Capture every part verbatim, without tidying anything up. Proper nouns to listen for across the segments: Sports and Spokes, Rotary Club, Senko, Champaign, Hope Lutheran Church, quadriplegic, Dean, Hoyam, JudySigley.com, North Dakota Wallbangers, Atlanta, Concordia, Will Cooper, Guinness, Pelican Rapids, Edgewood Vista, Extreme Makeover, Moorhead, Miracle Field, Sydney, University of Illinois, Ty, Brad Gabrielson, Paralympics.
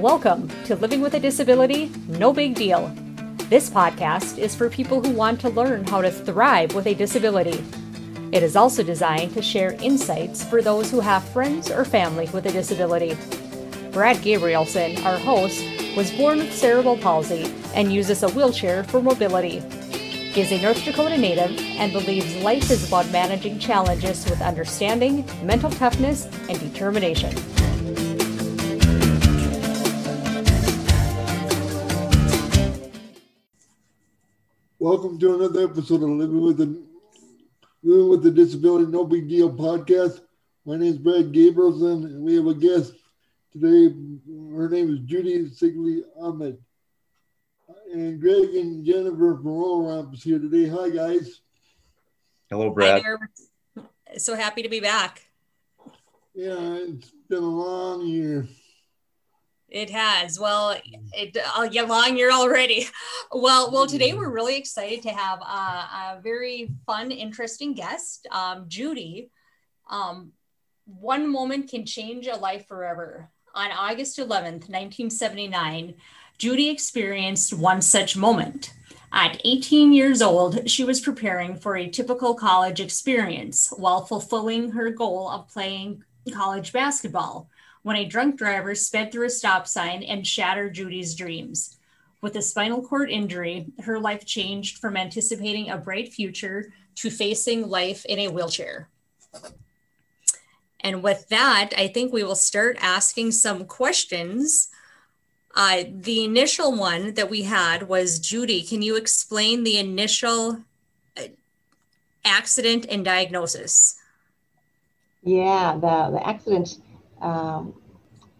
Welcome to Living with a Disability, No Big Deal. This podcast is for people who want to learn how to thrive with a disability. It is also designed to share insights for those who have friends or family with a disability. Brad Gabrielson, our host, was born with cerebral palsy and uses a wheelchair for mobility. He is a North Dakota native and believes life is about managing challenges with understanding, mental toughness, and determination. Welcome to another episode of Living with a, Living with a Disability, No Big Deal podcast. My name is Brad Gabrielson, and we have a guest today. Her name is Judy Sigley Ahmed. And Greg and Jennifer from Roll-Ramp is here today. Hi, guys. Hello, Brad. Hi there. So happy to be back. Yeah, it's been a long year. It has. Well, it, uh, yeah, long year already. Well, well, today we're really excited to have a, a very fun, interesting guest, um, Judy. Um, one moment can change a life forever. On August eleventh, nineteen seventy-nine, Judy experienced one such moment. At eighteen years old, she was preparing for a typical college experience while fulfilling her goal of playing college basketball when a drunk driver sped through a stop sign and shattered Judy's dreams. With a spinal cord injury, her life changed from anticipating a bright future to facing life in a wheelchair. And with that, I think we will start asking some questions. Uh, the initial one that we had was, Judy, can you explain the initial accident and diagnosis? Yeah, the, the accident um,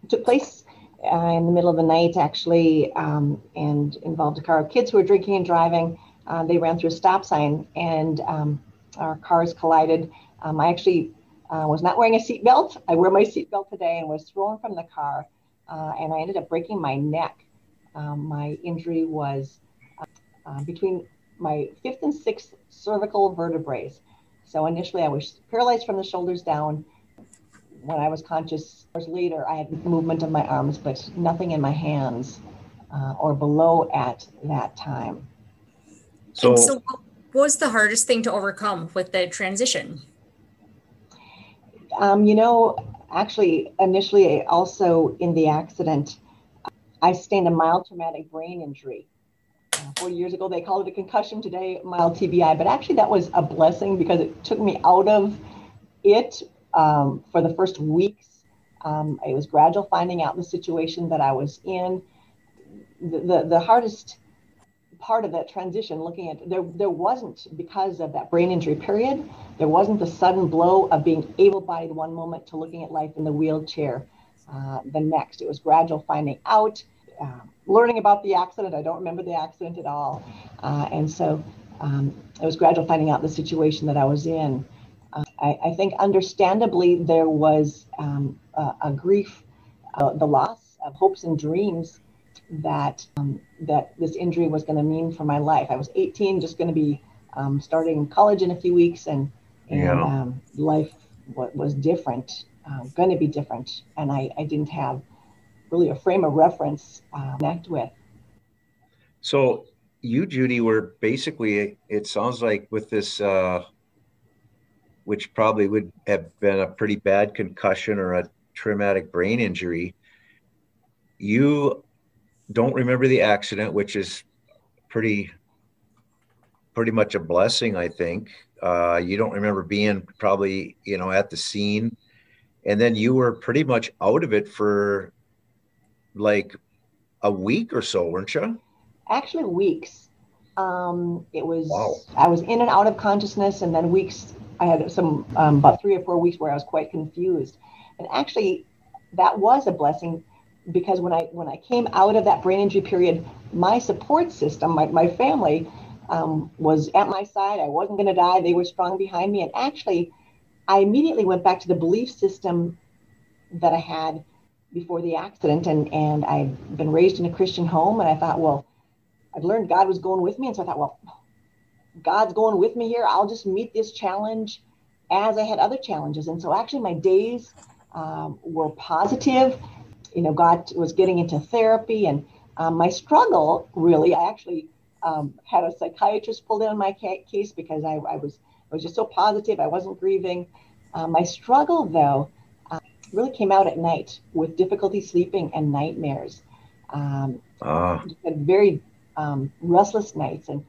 took place uh, in the middle of the night, actually, um, and involved a car of kids who were drinking and driving. Uh, they ran through a stop sign, and um, our cars collided. Um, I actually uh, was not wearing a seatbelt. I wear my seatbelt today and was thrown from the car. Uh, and I ended up breaking my neck. Um, my injury was uh, uh, between my fifth and sixth cervical vertebrae. So initially I was paralyzed from the shoulders down. When I was conscious hours later, I had movement of my arms, but nothing in my hands uh, or below at that time. So, so what was the hardest thing to overcome with the transition? Um, you know, Actually, initially, also in the accident, I sustained a mild traumatic brain injury. Uh, four years ago, they called it a concussion. Today, mild T B I. But actually, that was a blessing because it took me out of it um, for the first weeks. Um, it was gradual finding out the situation that I was in. The, the, the hardest part of that transition, looking at, there there wasn't, because of that brain injury period, there wasn't the sudden blow of being able-bodied one moment to looking at life in the wheelchair uh, the next. It was gradual finding out, uh, learning about the accident. I don't remember the accident at all. Uh, and so um, it was gradual finding out the situation that I was in. Uh, I, I think understandably there was um, a, a grief, uh, the loss of hopes and dreams that um, that this injury was going to mean for my life. I was eighteen, just going to be um, starting college in a few weeks, and, and yeah. um, life w- was different, uh, going to be different. And I, I didn't have really a frame of reference uh, to connect with. So you, Judy, were basically, it, it sounds like with this, uh, which probably would have been a pretty bad concussion or a traumatic brain injury, you don't remember the accident, which is pretty pretty much a blessing, I think. Uh, you don't remember being probably, you know, at the scene. And then you were pretty much out of it for like a week or so, weren't you? Actually, weeks. Um, it was, wow. I was in and out of consciousness, and then weeks, I had some, um, about three or four weeks where I was quite confused. And actually, that was a blessing, because when I when I came out of that brain injury period, my support system, my, my family um, was at my side. I wasn't going to die. They were strong behind me. And actually, I immediately went back to the belief system that I had before the accident. And, and I'd been raised in a Christian home. And I thought, well, I'd learned God was going with me. And so I thought, well, God's going with me here. I'll just meet this challenge as I had other challenges. And so actually my days um, were positive. You know, God was getting into therapy, and um, my struggle really, I actually um, had a psychiatrist pulled in on my ca- case because I, I was I was just so positive. I wasn't grieving. Uh, my struggle, though, uh, really came out at night with difficulty sleeping and nightmares. Um, uh. Very um, restless nights, and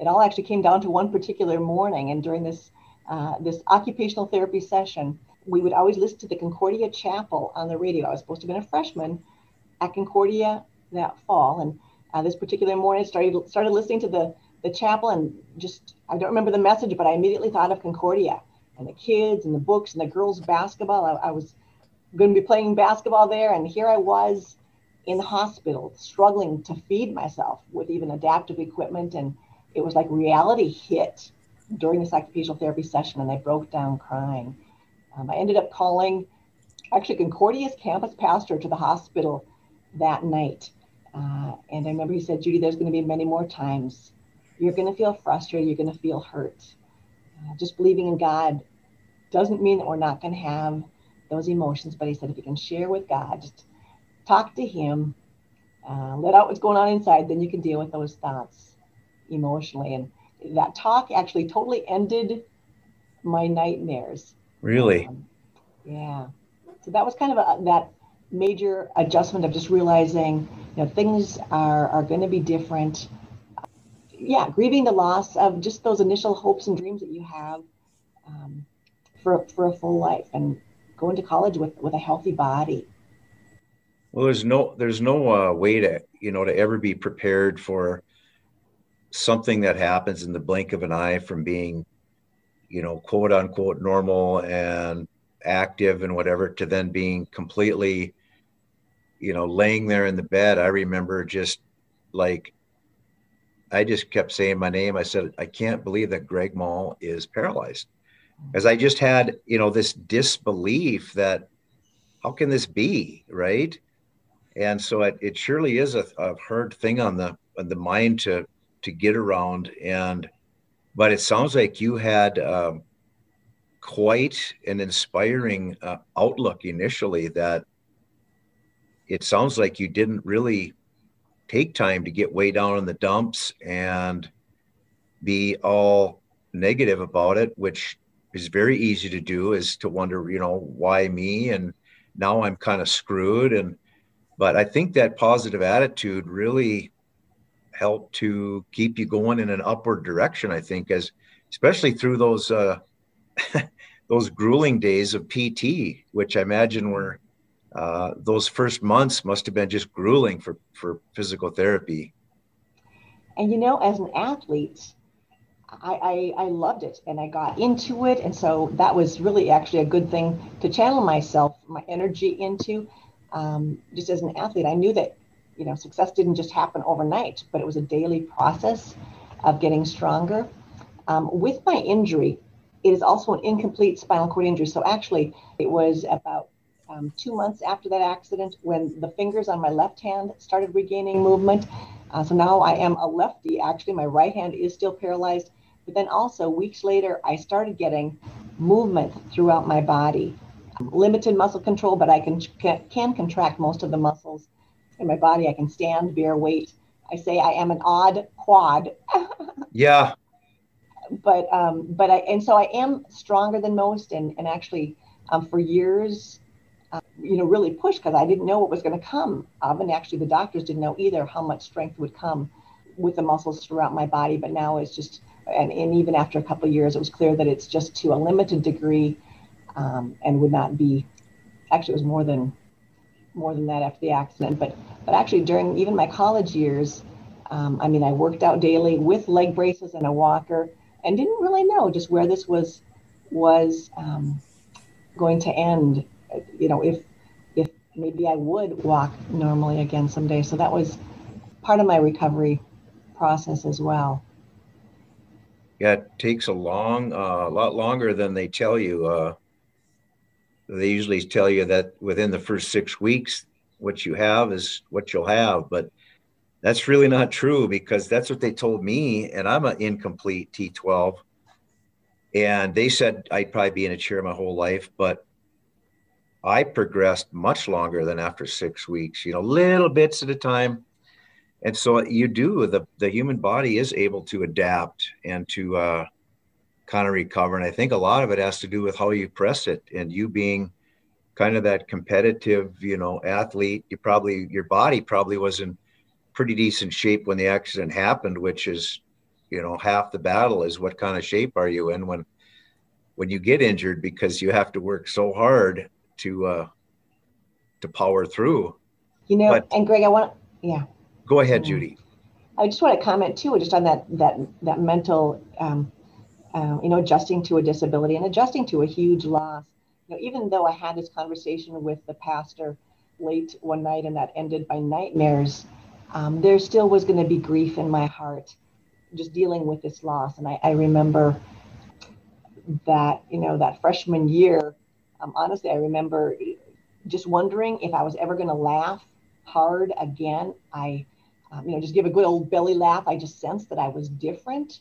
it all actually came down to one particular morning. And during this uh, this occupational therapy session, we would always listen to the Concordia Chapel on the radio. I was supposed to have been a freshman at Concordia that fall. And uh, this particular morning, I started, started listening to the, the chapel, and just, I don't remember the message, but I immediately thought of Concordia and the kids and the books and the girls' basketball. I, I was going to be playing basketball there. And here I was in the hospital, struggling to feed myself with even adaptive equipment. And it was like reality hit during this occupational therapy session, and I broke down crying. Um, I ended up calling, actually, Concordia's campus pastor to the hospital that night. Uh, and I remember he said, "Judy, there's going to be many more times. You're going to feel frustrated. You're going to feel hurt. Uh, just believing in God doesn't mean that we're not going to have those emotions." But he said, if you can share with God, just talk to him, uh, let out what's going on inside, then you can deal with those thoughts emotionally. And that talk actually totally ended my nightmares. Really? Um, yeah. So that was kind of a, that major adjustment of just realizing, you know, things are, are going to be different. Uh, yeah. Grieving the loss of just those initial hopes and dreams that you have um, for, for a full life, and going to college with, with a healthy body. Well, there's no, there's no uh, way to, you know, to ever be prepared for something that happens in the blink of an eye, from being, you know, quote unquote normal and active and whatever, to then being completely, you know, laying there in the bed. I remember just like, I just kept saying my name. I said, I can't believe that Greg Mall is paralyzed, because I just had, you know, this disbelief that how can this be? Right. And so it, it surely is a, a hard thing on the, on the mind to, to get around. And but it sounds like you had um, quite an inspiring uh, outlook initially, that it sounds like you didn't really take time to get way down in the dumps and be all negative about it, which is very easy to do, is to wonder, you know, why me? And now I'm kind of screwed. And but I think that positive attitude really help to keep you going in an upward direction, I think, as especially through those uh, those grueling days of P T, which I imagine were uh, those first months must have been just grueling for, for physical therapy. And, you know, as an athlete, I, I, I loved it and I got into it. And so that was really actually a good thing to channel myself, my energy into. Um, just as an athlete, I knew that, you know, success didn't just happen overnight, but it was a daily process of getting stronger. Um, with my injury, it is also an incomplete spinal cord injury. So actually, it was about um, two months after that accident when the fingers on my left hand started regaining movement. Uh, so now I am a lefty. Actually, my right hand is still paralyzed. But then also, weeks later, I started getting movement throughout my body. Um, limited muscle control, but I can, can, can contract most of the muscles in my body. I can stand, bear weight. I say I am an odd quad. Yeah. But, um, but I, and so I am stronger than most. And, and actually um, for years, uh, you know, really pushed, because I didn't know what was going to come. Um, and actually the doctors didn't know either how much strength would come with the muscles throughout my body. But now it's just, and, and even after a couple of years, it was clear that it's just to a limited degree um, and would not be, actually it was more than more than that after the accident, but but actually during even my college years, um, I mean, I worked out daily with leg braces and a walker, and didn't really know just where this was was um, going to end. You know, if if maybe I would walk normally again someday. So that was part of my recovery process as well. Yeah, it takes a long, uh, a lot longer than they tell you. Uh... They usually tell you that within the first six weeks, what you have is what you'll have. But that's really not true, because that's what they told me. And I'm an incomplete T twelve. And they said I'd probably be in a chair my whole life, but I progressed much longer than after six weeks, you know, little bits at a time. And so you do, the, the human body is able to adapt and to uh, kind of recover. And I think a lot of it has to do with how you press it, and you being kind of that competitive, you know, athlete, you probably, your body probably was in pretty decent shape when the accident happened, which is, you know, half the battle is what kind of shape are you in when, when you get injured, because you have to work so hard to, uh, to power through. You know, but, and Greg, I want to, yeah. Go ahead, Judy. I just want to comment too, just on that that that mental, um, uh, you know, adjusting to a disability and adjusting to a huge loss. You know, even though I had this conversation with the pastor late one night, and that ended by nightmares, um, there still was going to be grief in my heart, just dealing with this loss. And I, I remember that, you know, that freshman year. Um, honestly, I remember just wondering if I was ever going to laugh hard again. I. Um, you know, just give a good old belly laugh. I just sensed that I was different.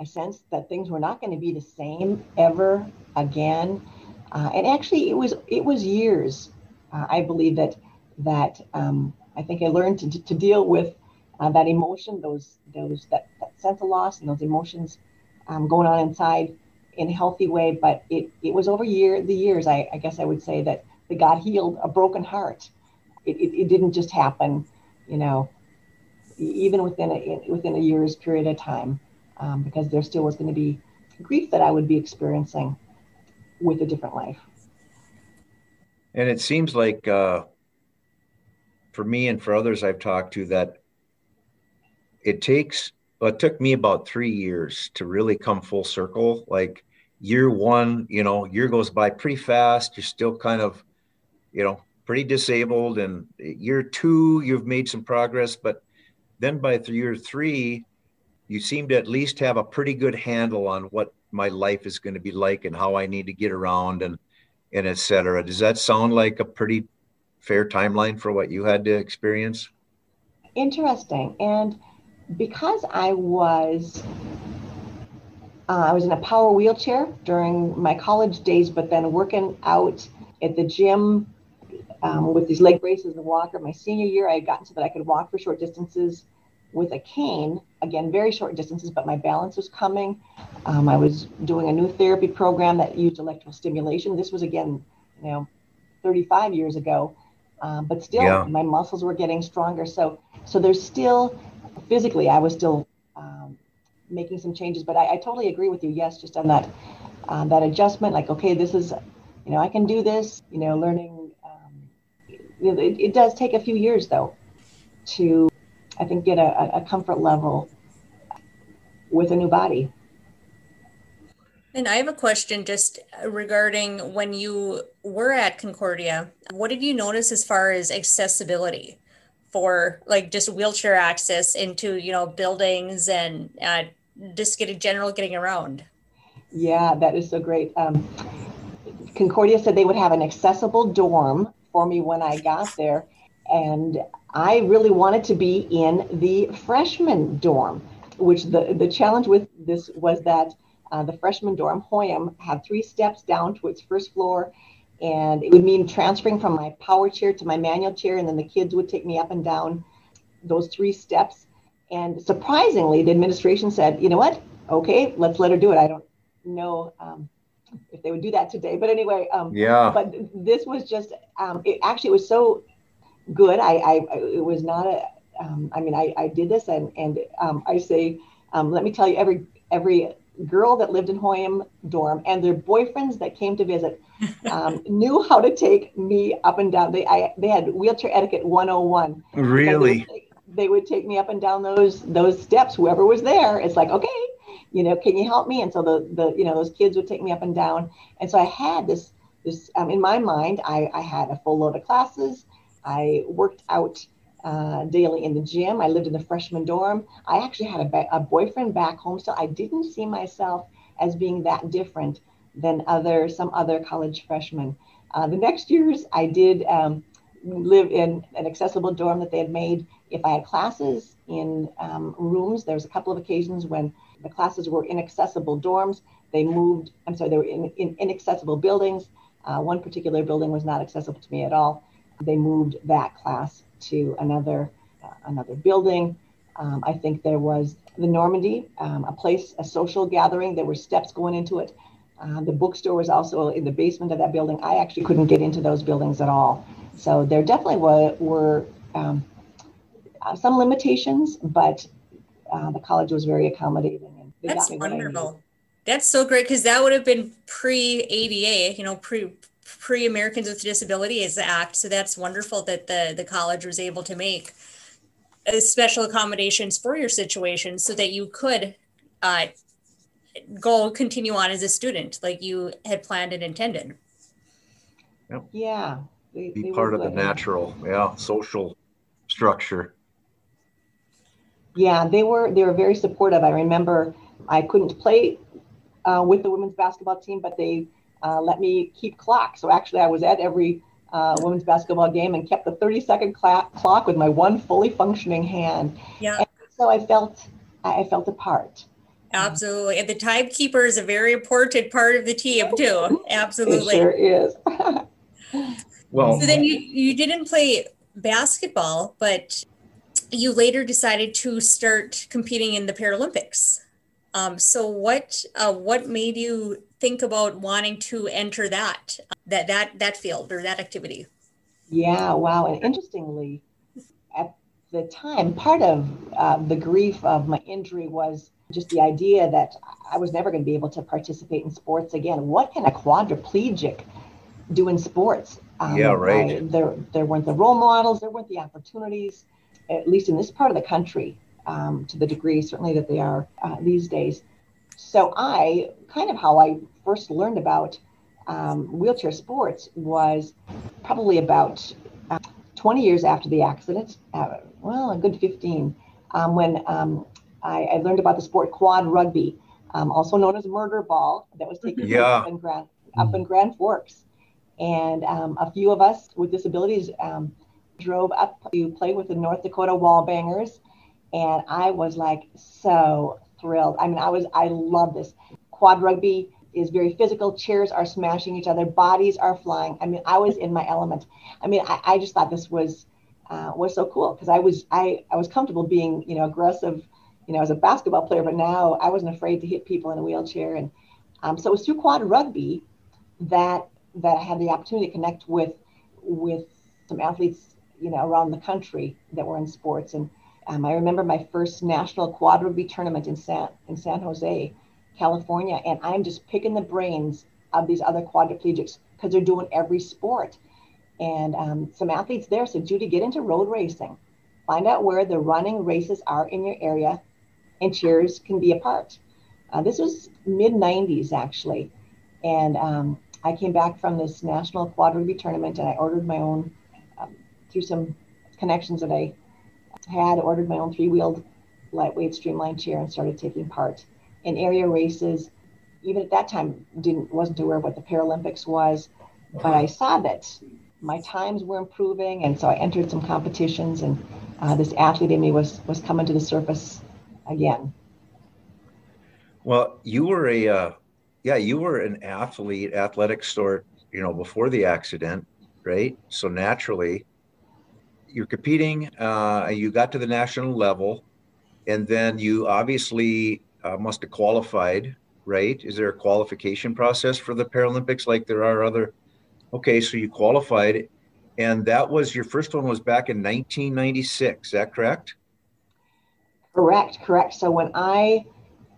I sensed that things were not going to be the same ever again. Uh, and actually, it was it was years. Uh, I believe that that um, I think I learned to to deal with uh, that emotion, those those that, that sense of loss, and those emotions um, going on inside in a healthy way. But it it was over year the years. I, I guess I would say that that God healed a broken heart. It it, it didn't just happen, you know. Even within a, within a year's period of time, um, because there still was going to be grief that I would be experiencing with a different life. And it seems like uh, for me and for others I've talked to, that it takes, well, it took me about three years to really come full circle. Like year one, you know, year goes by pretty fast. You're still kind of, you know, pretty disabled. And year two, you've made some progress, but then by year three, you seem to at least have a pretty good handle on what my life is going to be like and how I need to get around and, and et cetera. Does that sound like a pretty fair timeline for what you had to experience? Interesting. And because I was, uh, I was in a power wheelchair during my college days, but then working out at the gym um, with these leg braces and walker. My senior year, I had gotten so that I could walk for short distances with a cane, again, very short distances, but my balance was coming. Um, I was doing a new therapy program that used electrical stimulation. This was, again, you know, thirty-five years ago, um, but still yeah. my muscles were getting stronger. So, so there's still physically, I was still um, making some changes, but I, I totally agree with you. Yes. Just on that, uh, that adjustment, like, okay, this is, you know, I can do this, you know, learning, um, you know, it, it does take a few years though to, I think, get a, a comfort level with a new body. And I have a question just regarding when you were at Concordia, what did you notice as far as accessibility for like just wheelchair access into, you know, buildings and uh, just getting general getting around? Yeah, that is so great. Um, Concordia said they would have an accessible dorm for me when I got there. And I really wanted to be in the freshman dorm, which the, the challenge with this was that uh, the freshman dorm, Hoyam, had three steps down to its first floor. And it would mean transferring from my power chair to my manual chair. And then the kids would take me up and down those three steps. And surprisingly, the administration said, you know what? Okay, let's let her do it. I don't know um, if they would do that today. But anyway, um, yeah. But this was just, um, it actually it was so good. I, I, it was not a, um, I mean, I, I did this and, and, um, I say, um, let me tell you, every, every girl that lived in Hoyam dorm and their boyfriends that came to visit, um, knew how to take me up and down. They, I, they had wheelchair etiquette one oh one. Really? They would, take, they would take me up and down those, those steps, whoever was there. It's like, okay, you know, can you help me? And so the, the, you know, those kids would take me up and down. And so I had this, this, um, in my mind, I, I had a full load of classes. I worked out uh, daily in the gym. I lived in the freshman dorm. I actually had a, ba- a boyfriend back home, so I didn't see myself as being that different than other some other college freshmen. Uh, the next years, I did um, live in an accessible dorm that they had made. If I had classes in um, rooms, there was a couple of occasions when the classes were inaccessible dorms. They moved, I'm sorry, they were in, in inaccessible buildings. Uh, one particular building was not accessible to me at all. They moved that class to another uh, another building. Um, I think there was the Normandy, um, a place, a social gathering. There were steps going into it. Uh, the bookstore was also in the basement of that building. I actually couldn't get into those buildings at all. So there definitely were, were um, uh, some limitations, but uh, the college was very accommodating. And they That's got me wonderful. That's so great, because that would have been pre-A D A, you know, pre pre-Americans with Disabilities Act. So that's wonderful that the, the college was able to make special accommodations for your situation so that you could uh, go continue on as a student like you had planned and intended. Yep. Yeah. They, Be they part of the natural, yeah, social structure. Yeah, they were, they were very supportive. I remember I couldn't play uh, with the women's basketball team, but they uh, let me keep clock. So actually I was at every uh, women's basketball game and kept the thirty second clock with my one fully functioning hand. Yeah. And so I felt, I felt a part. Absolutely. And the timekeeper is a very important part of the team too. Absolutely. It sure is. Well, so then you, you didn't play basketball, but you later decided to start competing in the Paralympics. Um, so what uh, what made you think about wanting to enter that that that that field or that activity? Yeah, wow. And interestingly, at the time, part of uh, the grief of my injury was just the idea that I was never going to be able to participate in sports again. What can a quadriplegic do in sports? Um, yeah, right. I, there, there weren't the role models. There weren't the opportunities, at least in this part of the country. Um, to the degree certainly that they are uh, these days. So I, kind of how I first learned about um, wheelchair sports was probably about uh, twenty years after the accident, uh, well, a good fifteen, um, when um, I, I learned about the sport quad rugby, um, also known as murder ball, that was taking yeah. place up in Grand, up in Grand Forks. And um, a few of us with disabilities um, drove up to play with the North Dakota Wallbangers. And I was like so thrilled. I mean, I was, I love this. Quad rugby is very physical. Chairs are smashing each other. Bodies are flying. I mean, I was in my element. I mean, I, I just thought this was uh, was so cool because I was I, I was comfortable being, you know, aggressive, you know, as a basketball player. But now I wasn't afraid to hit people in a wheelchair. And um, so it was through quad rugby that that I had the opportunity to connect with with some athletes, you know, around the country that were in sports. And Um, I remember my first national quad rugby tournament in San in San Jose, California, and I'm just picking the brains of these other quadriplegics because they're doing every sport. And um, some athletes there said, Judy, get into road racing. Find out where the running races are in your area and chairs can be a part. Uh, this was mid nineties, actually. And um, I came back from this national quad rugby tournament and I ordered my own, um, through some connections that I had ordered my own three-wheeled lightweight streamlined chair and started taking part in area races. Even at that time, didn't wasn't aware of what the Paralympics was, but I saw that my times were improving, and so I entered some competitions. And uh, this athlete in me was was coming to the surface again. Well, you were a uh, yeah, you were an athlete, athletic sort, you know, before the accident, right? So naturally. You're competing, uh, you got to the national level, and then you obviously uh, must have qualified, right? Is there a qualification process for the Paralympics like there are other? Okay, so you qualified, and that was, your first one was back in nineteen ninety-six, is that correct? Correct, correct. So when I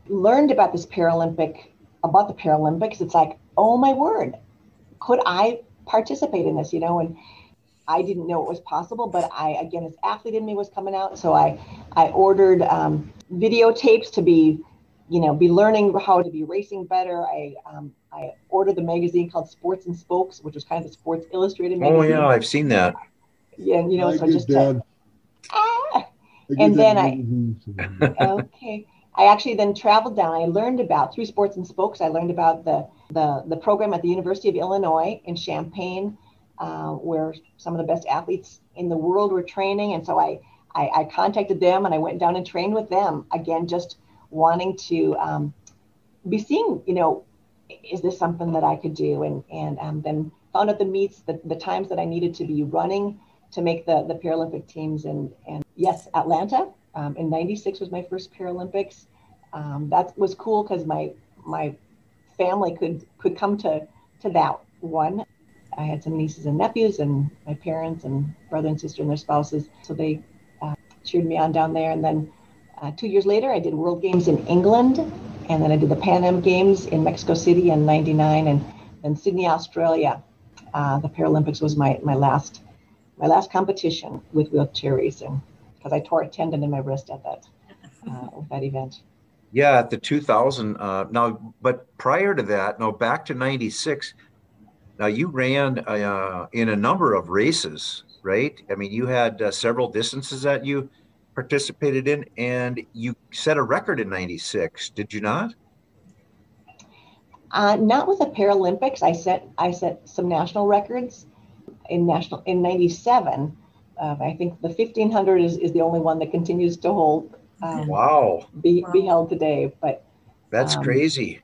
learned about this Paralympic, about the Paralympics, it's like, oh my word, could I participate in this, you know? And I didn't know it was possible, but I, again, this athlete in me was coming out. So I, I ordered um, videotapes to be, you know, be learning how to be racing better. I, um, I ordered the magazine called Sports and Spokes, which was kind of a Sports Illustrated magazine. Oh yeah, I've seen that. Yeah, and you know, I so just to, ah, I and then I, okay, I actually then traveled down. I learned about through Sports and Spokes. I learned about the the the program at the University of Illinois in Champaign. Uh, where some of the best athletes in the world were training. And so I, I, I contacted them and I went down and trained with them, again, just wanting to um, be seeing, you know, is this something that I could do? And and um, then found out the meets, the, the times that I needed to be running to make the, the Paralympic teams. And, and yes, Atlanta um, in ninety-six was my first Paralympics. Um, that was cool because my my family could could come to, to that one. I had some nieces and nephews and my parents and brother and sister and their spouses. So they uh, cheered me on down there. And then uh, two years later, I did World Games in England. And then I did the Pan Am Games in Mexico City in ninety-nine, and then Sydney, Australia. Uh, the Paralympics was my, my last my last competition with wheelchair racing because I tore a tendon in my wrist at that uh, with that event. Yeah, at the two thousand. Uh, now, but prior to that, no, back to ninety-six. Now you ran uh, in a number of races, right? I mean, you had uh, several distances that you participated in, and you set a record in ninety-six, did you not? Uh, not with the Paralympics. I set I set some national records in national in ninety-seven. Uh, I think the fifteen hundred is, is the only one that continues to hold. Um, wow. Be, wow. Be held today, but that's um, crazy.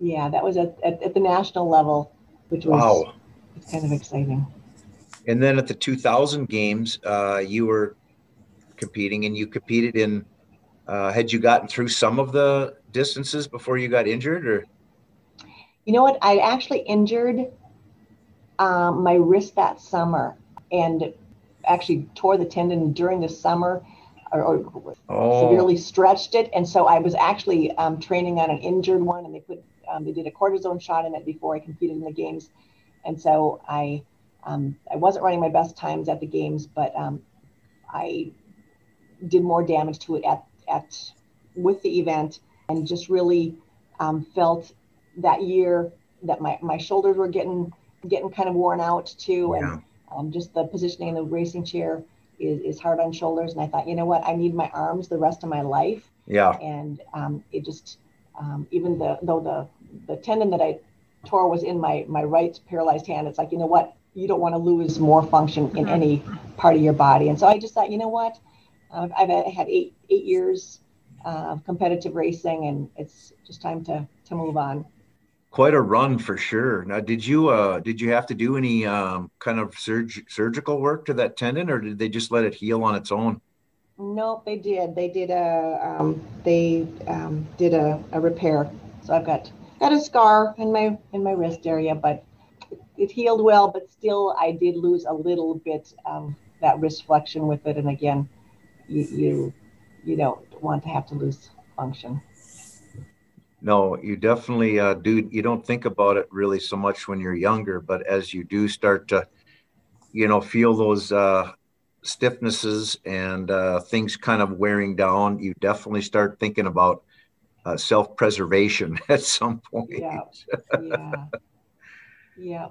Yeah, that was at, at, at the national level, which was wow. It's kind of exciting. And then at the two thousand games, uh, you were competing, and you competed in. Uh, had you gotten through some of the distances before you got injured, or? You know what? I actually injured um, my wrist that summer, and actually tore the tendon during the summer, or, or oh. severely stretched it. And so I was actually um, training on an injured one, and they put um, they did a cortisone shot in it before I competed in the games. And so I um, I wasn't running my best times at the games, but um, I did more damage to it at at with the event, and just really um, felt. That year that my, my shoulders were getting getting kind of worn out too, and yeah. um, just the positioning in the racing chair is, is hard on shoulders, and I thought, you know what, I need my arms the rest of my life. Yeah. And um, it just um, even the, though the the tendon that I tore was in my my right paralyzed hand, it's like, you know what, you don't want to lose more function in any part of your body. And so I just thought, you know what, uh, I've had eight eight years of uh, competitive racing, and it's just time to to move on. Quite a run for sure. Now, did you uh, did you have to do any um, kind of surg- surgical work to that tendon, or did they just let it heal on its own? Nope, they did. They did a um, they um, did a, a repair. So I've got got a scar in my in my wrist area, but it, it healed well. But still, I did lose a little bit of that wrist flexion with it. And again, you you, you don't want to have to lose function. No, you definitely uh, do. You don't think about it really so much when you're younger, but as you do start to, you know, feel those uh, stiffnesses and uh, things kind of wearing down, you definitely start thinking about uh, self-preservation at some point. Yeah. Yeah. Yeah.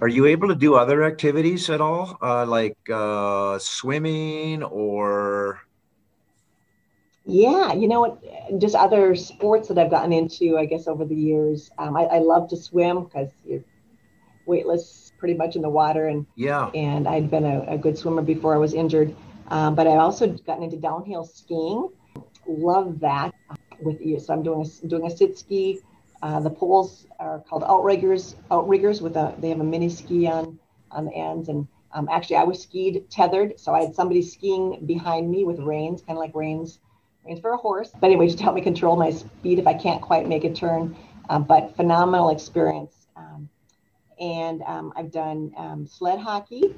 Are you able to do other activities at all, uh, like uh, swimming or? Yeah, you know what? Just other sports that I've gotten into, I guess, over the years. Um, I, I love to swim because you're weightless pretty much in the water, and yeah, and I'd been a, a good swimmer before I was injured. Um, but I've also gotten into downhill skiing. Love that with you. So I'm doing a, doing a sit ski. Uh, the poles are called outriggers. Outriggers with a they have a mini ski on on the ends, and um, actually I was skied tethered, so I had somebody skiing behind me with reins, kind of like reins. It's for a horse, but anyway, just to help me control my speed if I can't quite make a turn. Um, but phenomenal experience. Um, and um, I've done um, sled hockey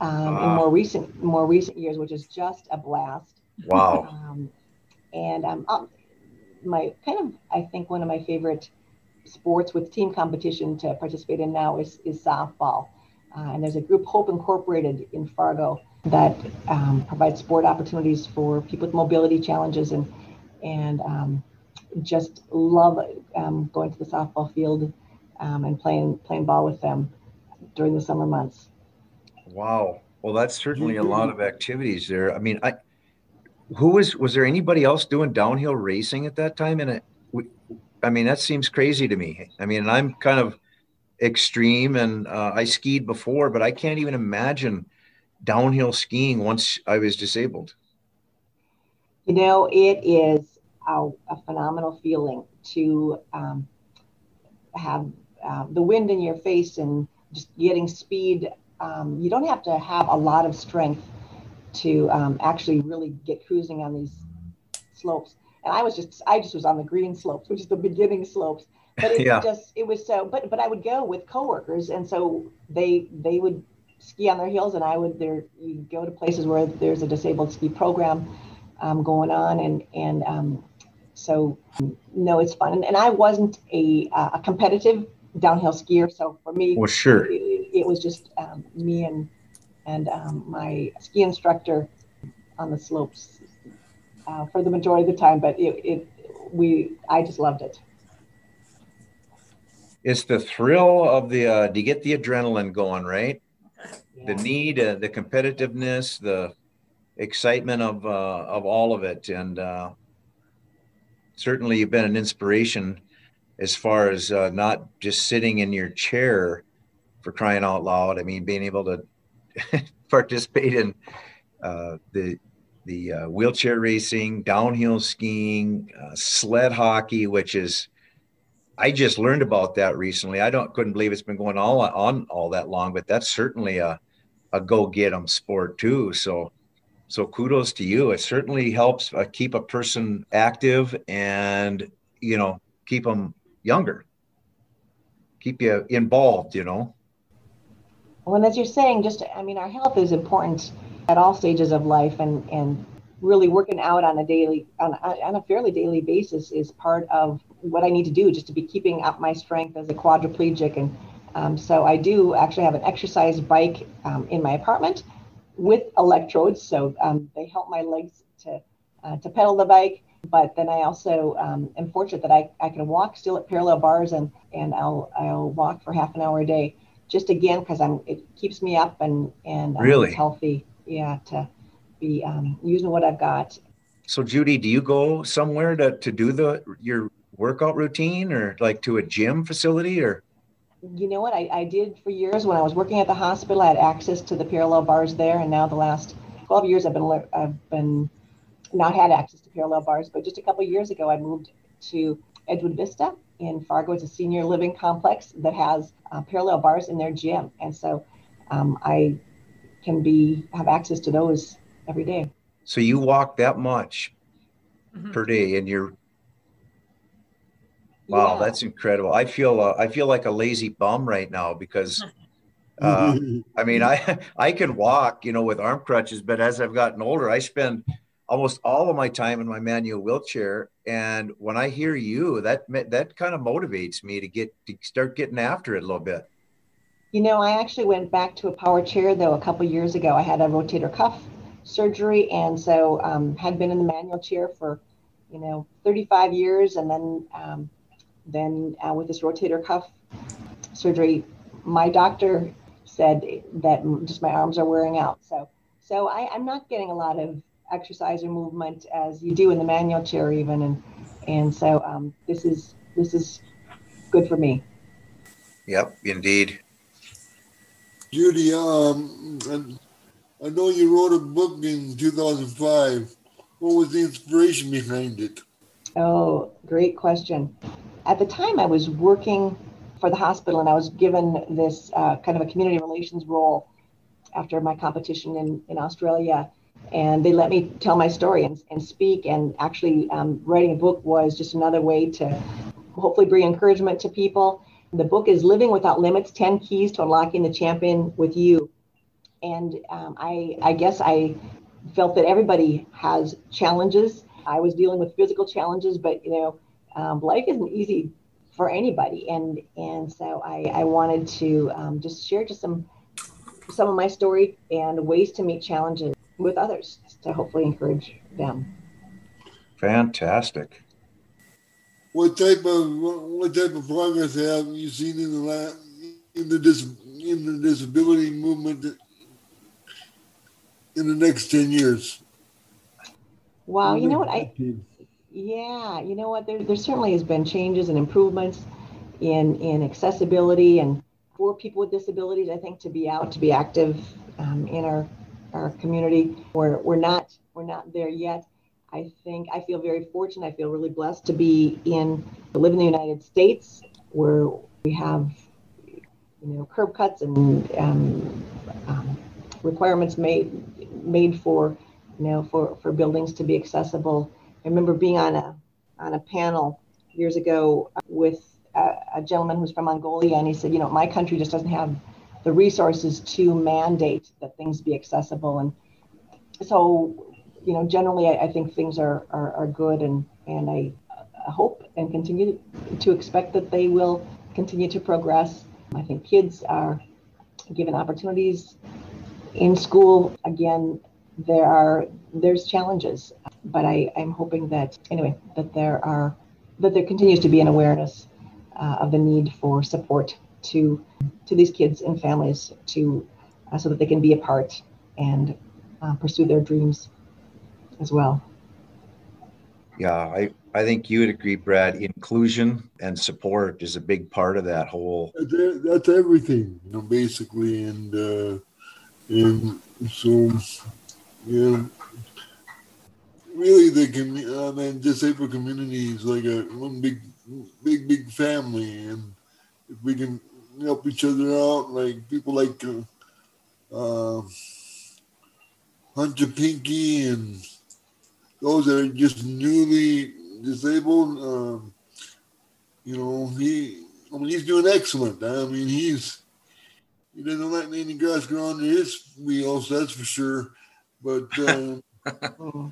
um, uh, in more recent more recent years, which is just a blast. Wow. Um, and um, my kind of I think one of my favorite sports with team competition to participate in now is is softball. Uh, and there's a group, Hope Incorporated, in Fargo that um, provides sport opportunities for people with mobility challenges, and and um, just love um, going to the softball field um, and playing playing ball with them during the summer months. Wow. Well, that's certainly a lot of activities there. I mean, I who was was there anybody else doing downhill racing at that time? And I mean, that seems crazy to me. I mean, and I'm kind of extreme, and uh, I skied before, but I can't even imagine downhill skiing once I was disabled. You know, it is a, a phenomenal feeling to um, have uh, the wind in your face and just getting speed. Um, you don't have to have a lot of strength to um, actually really get cruising on these slopes. And I was just, I just was on the green slopes, which is the beginning slopes. But it yeah. just, it was so, but, but I would go with coworkers. And so they, they would ski on their hills, and I would, there, you go to places where there's a disabled ski program um, going on. And, and um, so, no, it's fun. And, and I wasn't a, a competitive downhill skier. So for me, well, sure. it, it was just um, me and, and um, my ski instructor on the slopes uh, for the majority of the time. But it, it, we, I just loved it. It's the thrill of the, uh, to get the adrenaline going, right? Yeah. The need, uh, the competitiveness, the excitement of, uh, of all of it. And uh, certainly you've been an inspiration as far as uh, not just sitting in your chair, for crying out loud. I mean, being able to participate in uh, the, the uh, wheelchair racing, downhill skiing, uh, sled hockey, which is, I just learned about that recently. I don't couldn't believe it's been going all on all that long, but that's certainly a, a go get 'em sport too. So, so kudos to you. It certainly helps uh, keep a person active and, you know, keep them younger, keep you involved, you know? Well, and as you're saying, just, I mean, our health is important at all stages of life, and, and really working out on a daily, on, on a fairly daily basis is part of what I need to do just to be keeping up my strength as a quadriplegic. And um, so I do actually have an exercise bike um, in my apartment with electrodes. So um, they help my legs to, uh, to pedal the bike. But then I also um, am fortunate that I, I can walk still at parallel bars, and, and I'll, I'll walk for half an hour a day, just again, because I'm, it keeps me up and, and I'm really healthy. Yeah. To be um, using what I've got. So Judy, do you go somewhere to, to do the, your workout routine, or like to a gym facility? Or you know what, I, I did for years when I was working at the hospital. I had access to the parallel bars there, and now the last twelve years I've been I've been not had access to parallel bars. But just a couple of years ago I moved to Edgewood Vista in Fargo. It's a senior living complex that has uh, parallel bars in their gym, and so um, I can be have access to those every day. So you walk that much mm-hmm. per day, and you're wow, yeah. That's incredible. I feel uh, I feel like a lazy bum right now because, uh, I mean, I I can walk, you know, with arm crutches, but as I've gotten older, I spend almost all of my time in my manual wheelchair. And when I hear you, that that kind of motivates me to get to start getting after it a little bit. You know, I actually went back to a power chair though a couple of years ago. I had a rotator cuff surgery, and so um, had been in the manual chair for, you know, thirty-five years, and then. Um, Then uh, with this rotator cuff surgery, my doctor said that just my arms are wearing out. So so I, I'm not getting a lot of exercise or movement as you do in the manual chair even. And and so um, this is this is good for me. Yep, indeed. Judy, um, I know you wrote a book in two thousand five. What was the inspiration behind it? Oh, great question. At the time, I was working for the hospital, and I was given this uh, kind of a community relations role after my competition in, in Australia. And they let me tell my story and, and speak. And actually, um, writing a book was just another way to hopefully bring encouragement to people. The book is Living Without Limits, ten Keys to Unlocking the Champion with You. And um, I, I guess I felt that everybody has challenges. I was dealing with physical challenges, but, you know, Um, life isn't easy for anybody, and and so I, I wanted to um, just share just some some of my story and ways to meet challenges with others to hopefully encourage them. Fantastic. What type of what type of progress have you seen in the la- in the dis- in the disability movement in the next ten years? Wow, you know what I. Yeah, you know what, there, there certainly has been changes and improvements in, in accessibility and for people with disabilities, I think, to be out, to be active um, in our, our community. We're, we're, not, we're not there yet. I I think I feel very fortunate. I feel really blessed to be in, to live in the United States, where we have, you know, curb cuts and um, um, requirements made made for, you know, for, for buildings to be accessible. I remember being on a on a panel years ago with a, a gentleman who's from Mongolia, and he said, you know, my country just doesn't have the resources to mandate that things be accessible. And so, you know, generally, I, I think things are, are, are good, and, and I, I hope and continue to expect that they will continue to progress. I think kids are given opportunities in school. Again, there are there's challenges, but I, I'm hoping that anyway that there are that there continues to be an awareness uh, of the need for support to to these kids and families to uh, so that they can be a part and uh, pursue their dreams as well. Yeah, I, I think you would agree, Brad. Inclusion and support is a big part of that whole. That's everything, you know, basically, and uh, and so yeah, really the community, I mean, disabled community is like a one big, big, big family, and if we can help each other out, like people like uh, uh, Hunter Pinky and those that are just newly disabled, um, you know, he, I mean, he's doing excellent. I mean, he's, he doesn't let any grass grow under his wheels, that's for sure. But um,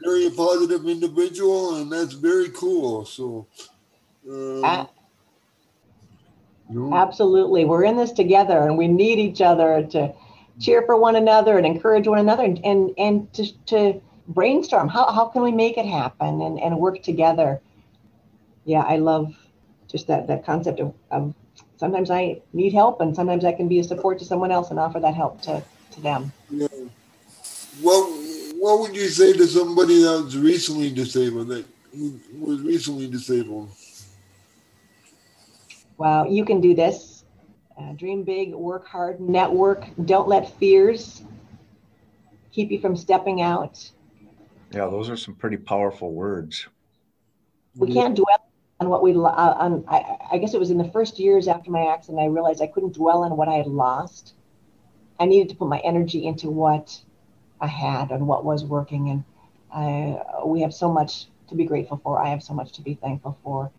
very positive individual, and that's very cool. So, um, I, you know. Absolutely, we're in this together, and we need each other to cheer for one another and encourage one another, and and, and to to. brainstorm how how can we make it happen and, and work together. Yeah, I love just that that concept of, of sometimes I need help and sometimes I can be a support to someone else and offer that help to, to them. Yeah. Well, what would you say to somebody that's recently disabled that was recently disabled? Wow, you can do this. Uh, dream big, work hard, network. Don't let fears keep you from stepping out. Yeah, those are some pretty powerful words. We can't dwell on what we, lo- on, I, I guess it was in the first years after my accident, I realized I couldn't dwell on what I had lost. I needed to put my energy into what I had and what was working. And I, we have so much to be grateful for. I have so much to be thankful for.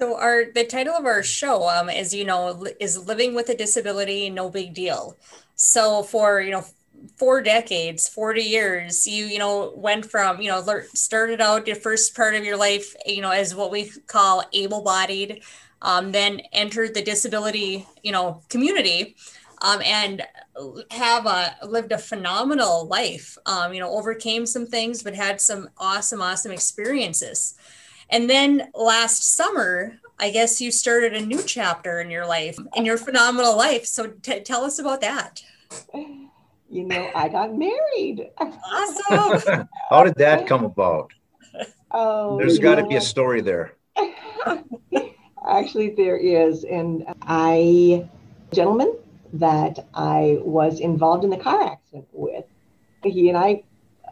So our, the title of our show, um, as you know, is Living with a Disability, No Big Deal. So for, you know, four decades, forty years, you, you know, went from, you know, started out your first part of your life, you know, as what we call able-bodied, um, then entered the disability, you know, community, um, and have a, lived a phenomenal life, um, you know, overcame some things, but had some awesome, awesome experiences. And then last summer, I guess you started a new chapter in your life, in your phenomenal life. So t- tell us about that. You know, I got married. Awesome. How did that come about? Oh, there's got to yeah. be a story there. Actually, there is. And I, gentleman that I was involved in the car accident with, he and I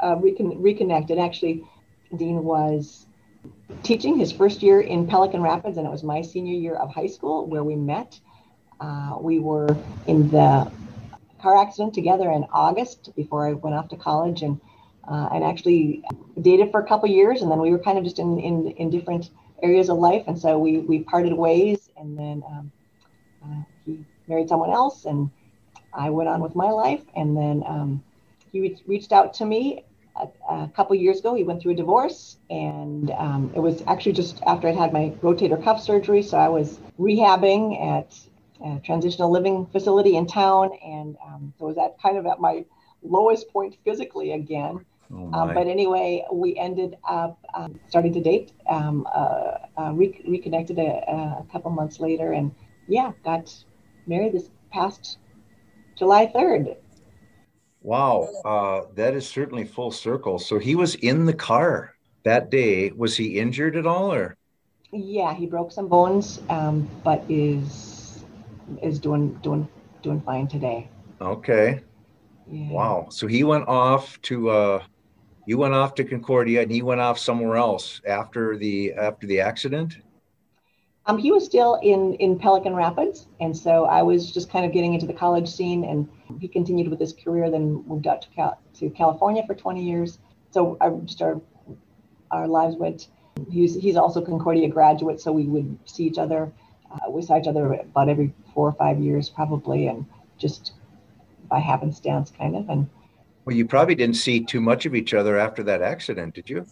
uh, recon- reconnected. Actually, Dean was teaching his first year in Pelican Rapids, and it was my senior year of high school where we met. Uh, we were in the car accident together in August before I went off to college, and uh, and actually dated for a couple years, and then we were kind of just in, in, in different areas of life, and so we we parted ways, and then um, uh, he married someone else, and I went on with my life, and then um, he re- reached out to me a, a couple years ago. He went through a divorce, and um, it was actually just after I'd had my rotator cuff surgery, so I was rehabbing at a transitional living facility in town, and um, so was that kind of at my lowest point physically again. Oh um, but anyway, we ended up um, starting to date, um, uh, uh, re- reconnected a, a couple months later, and yeah, got married this past July third. Wow, uh, that is certainly full circle. So he was in the car that day. Was he injured at all, or? Yeah, he broke some bones, um, but is. is doing doing doing fine today. Okay. Yeah. Wow. So he went off to uh You went off to Concordia, and he went off somewhere else after the after the accident? Um, he was still in, in Pelican Rapids, and so I was just kind of getting into the college scene, and he continued with his career, then moved out to, Cal- to California for twenty years. So I just our, our lives went. He's, he's also Concordia graduate, so we would see each other. Uh, we saw each other about every four or five years probably, and just by happenstance kind of. And well, you probably didn't see too much of each other after that accident, did you?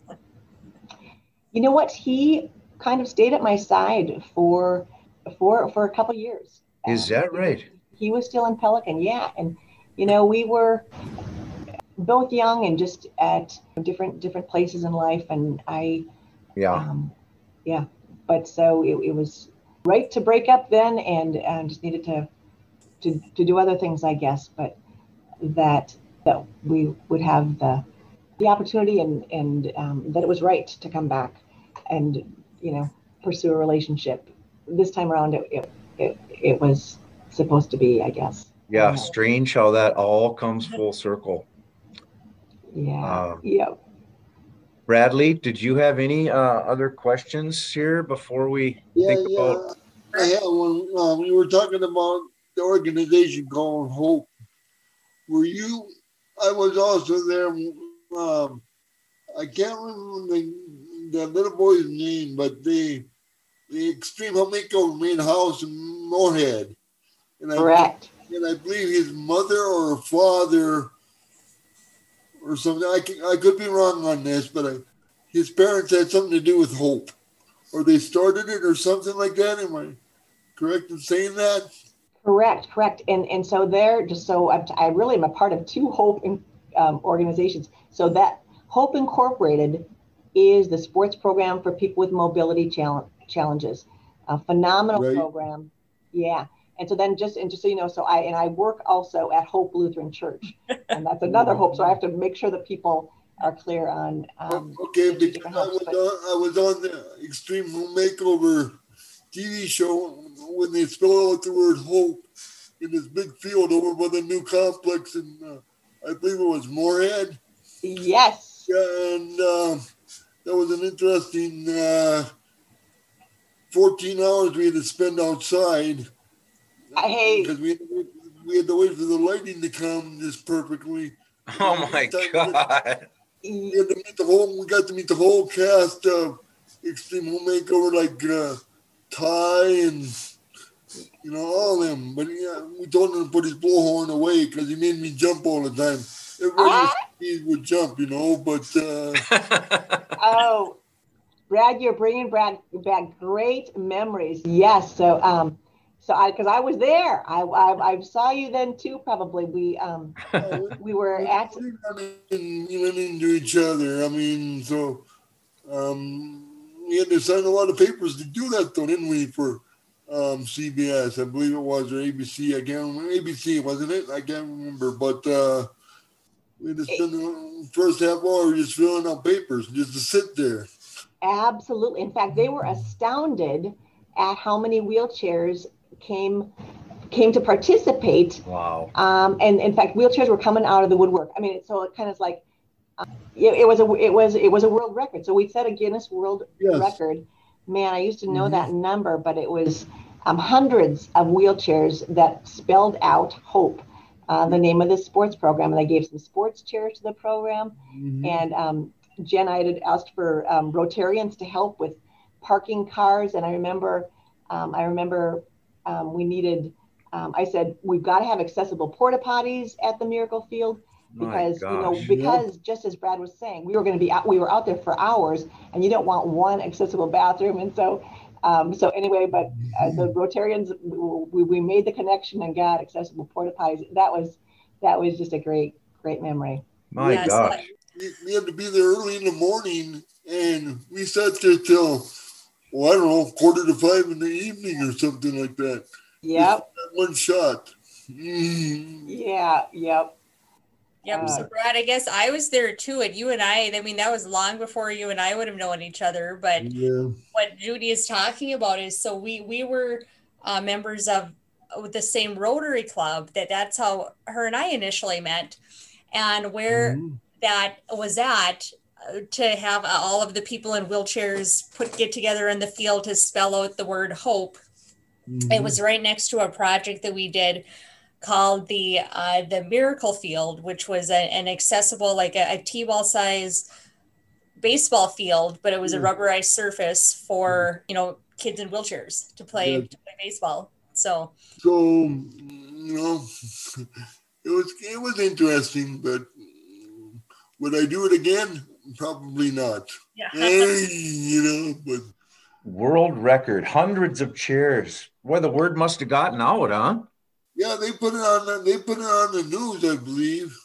You know what? He kind of stayed at my side for for for a couple of years. Is um, that right? He, he was still in Pelican, yeah. And you know, we were both young and just at different different places in life. And I, yeah, um, yeah. But so it, it was right to break up then, and and just needed to to to do other things, I guess. But that that we would have the the opportunity, and and um, that it was right to come back and, you know, pursue a relationship. This time around, it it, it, it was supposed to be, I guess. Yeah, yeah, strange how that all comes full circle. Yeah, uh, yeah. Bradley, did you have any uh, other questions here before we yeah, think yeah. about? I had one. Uh, we were talking about the organization called Hope. Were you? I was also there. Um, I can't remember the. The little boy's name, but the the Extreme Makeover main house in Moorhead. And I, Correct. And I believe his mother or father or something. I can, I could be wrong on this, but I, his parents had something to do with Hope, or they started it, or something like that. Am I correct in saying that? Correct, correct. And and so there, just so I, I really am a part of two Hope in, um, organizations. So that Hope Incorporated is the sports program for people with mobility challenge, challenges, a phenomenal right. program. Yeah. And so then just, and just so you know, so I, and I work also at Hope Lutheran Church, and that's another Hope. So I have to make sure that people are clear on. Um, okay. Because I, hopes, was but, on, I was on the Extreme Makeover T V show when they spelled out the word Hope in this big field over by the new complex. And uh, I believe it was Moorhead. Yes. Yeah, and, um, uh, that was an interesting uh, fourteen hours we had to spend outside. Hey, because we, we had to wait for the lighting to come just perfectly. Oh my God! We, had to meet the whole, we got to meet the whole cast of Extreme Home Makeover, like uh, Ty and you know all of them. But yeah, we told him to put his blowhorn away because he made me jump all the time. Everybody ah. was, would jump, you know, but... Uh... oh, Brad, you're bringing Brad back great memories. Yes, so, um, so I, because I was there. I, I I saw you then, too, probably. We um we were at... We ran into each other. I mean, so um, we had to sign a lot of papers to do that, though, didn't we, for um, C B S, I believe it was, or A B C. I can't remember. A B C, wasn't it? I can't remember, but... Uh, we just spend the first half hour just filling out papers, just to sit there. Absolutely. In fact, they were astounded at how many wheelchairs came came to participate. Wow. Um, and in fact, wheelchairs were coming out of the woodwork. I mean, so it kind of like um, it, it was a it was it was a world record. So we set a Guinness World yes. Record. Man, I used to know mm-hmm. that number, but it was um, hundreds of wheelchairs that spelled out Hope. Uh, the name of this sports program, and I gave some sports chairs to the program. Mm-hmm. And um, Jen, I had asked for um, Rotarians to help with parking cars, and I remember, um, I remember um, we needed. Um, I said we've got to have accessible porta potties at the Miracle Field because you know because yeah. just as Brad was saying, we were going to be out, we were out there for hours, and you don't want one accessible bathroom, and so. Um, so anyway, but uh, the Rotarians, we, we made the connection and got accessible porta potties. That was that was just a great, great memory. My yes. gosh. We, we had to be there early in the morning, and we sat there till, well, I don't know, quarter to five in the evening or something like that. Yep. That one shot. Mm. Yeah, yep. Yep. Uh, so Brad, I guess I was there too, and you and I, I mean, that was long before you and I would have known each other, but yeah. what Judy is talking about is, so we, we were uh, members of the same Rotary Club, that that's how her and I initially met, and where mm-hmm. that was at uh, to have uh, all of the people in wheelchairs put get together in the field to spell out the word hope. Mm-hmm. It was right next to a project that we did called the uh, the Miracle Field, which was a, an accessible, like a, a T-ball size baseball field, but it was mm-hmm. a rubberized surface for, you know, kids in wheelchairs to play, yeah. to play baseball. So, so you know, it was it was interesting, but would I do it again? Probably not. Yeah. And, you know, but world record, hundreds of chairs. Boy, the word must have gotten out, huh? Yeah, they put it on. They put it on the news, I believe,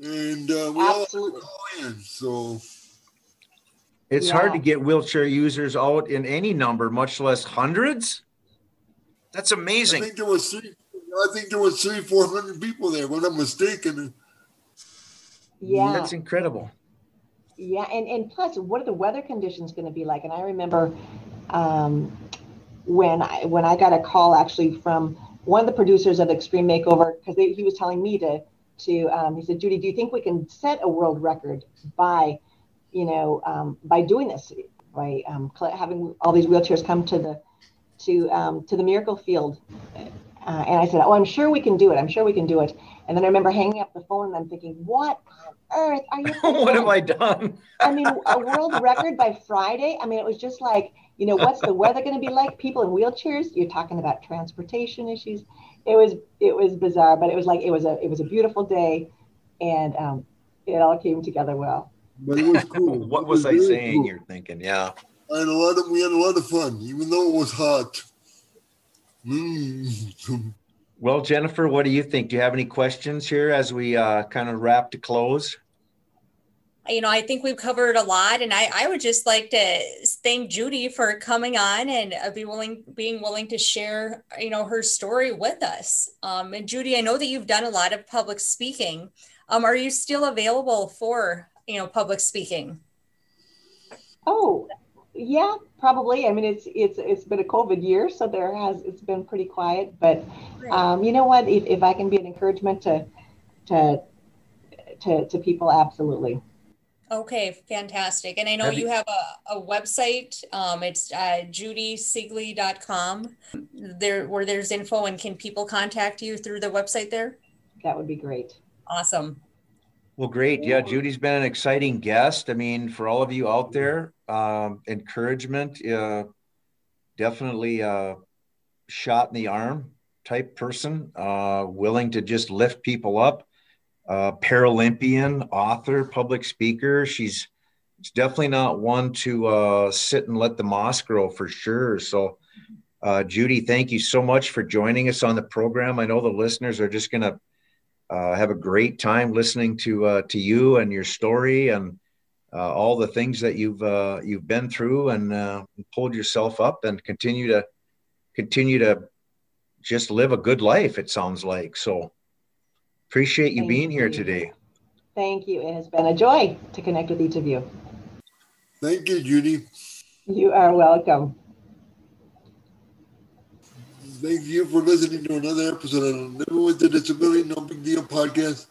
and uh, we Absolutely. all went all in. So. It's yeah. hard to get wheelchair users out in any number, much less hundreds. That's amazing. I think there was three, I think there was three, four hundred people there, when I'm mistaken. Yeah, that's incredible. Yeah, and and plus, what are the weather conditions going to be like? And I remember um, when I when I got a call actually from one of the producers of Extreme Makeover, because he was telling me to to um, he said, Judy, do you think we can set a world record by you know, um, by doing this, by um, having all these wheelchairs come to the to um, to the Miracle Field, uh, and I said, "Oh, I'm sure we can do it. I'm sure we can do it." And then I remember hanging up the phone, and I'm thinking, "What on earth are you doing? What have I done?" I mean, a world record by Friday. I mean, it was just like, you know, what's the weather going to be like? People in wheelchairs. You're talking about transportation issues. It was it was bizarre, but it was like it was a it was a beautiful day, and um, it all came together well. But it was cool. What was, was I really saying? Cool. You're thinking, yeah. I had a lot of, we had a lot of fun, even though it was hot. Mm. Well, Jennifer, what do you think? Do you have any questions here as we uh, kind of wrap to close? You know, I think we've covered a lot, and I, I would just like to thank Judy for coming on and be willing, being willing to share, you know, her story with us. Um, and Judy, I know that you've done a lot of public speaking. Um, are you still available for you know, public speaking? Oh, yeah, probably. I mean, it's it's it's been a COVID year, so there has it's been pretty quiet. But um, you know what? If, if I can be an encouragement to to to to people, absolutely. Okay, fantastic. And I know have you, you have a, a website. Um, it's uh, Judy Sigley dot com. There, where there's info, and can people contact you through the website there? That would be great. Awesome. Well, great. Yeah, Judy's been an exciting guest. I mean, for all of you out there, um, encouragement, uh, definitely a shot in the arm type person, uh, willing to just lift people up, uh, Paralympian, author, public speaker. She's, she's definitely not one to uh, sit and let the moss grow for sure. So, uh, Judy, thank you so much for joining us on the program. I know the listeners are just going to Uh, have a great time listening to uh, to you and your story and uh, all the things that you've uh, you've been through and uh, pulled yourself up and continue to continue to just live a good life. It sounds like so. Appreciate you Thank being you. here today. Thank you. It has been a joy to connect with each of you. Thank you, Judy. You are welcome. Thank you for listening to another episode of Living with the Disability, No Big Deal podcast.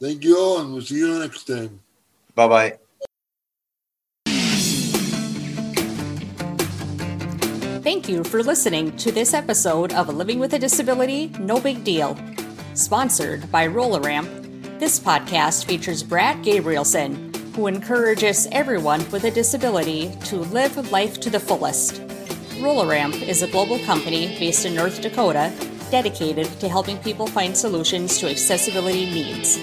Thank you all, and we'll see you next time. Bye-bye. Thank you for listening to this episode of Living with a Disability, No Big Deal. Sponsored by Roll-Ramp, this podcast features Brad Gabrielson, who encourages everyone with a disability to live life to the fullest. Roll-Ramp is a global company based in North Dakota dedicated to helping people find solutions to accessibility needs.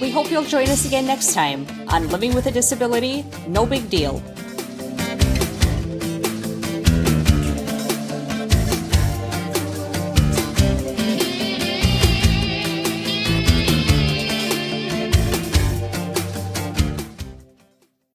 We hope you'll join us again next time on Living with a Disability, No Big Deal.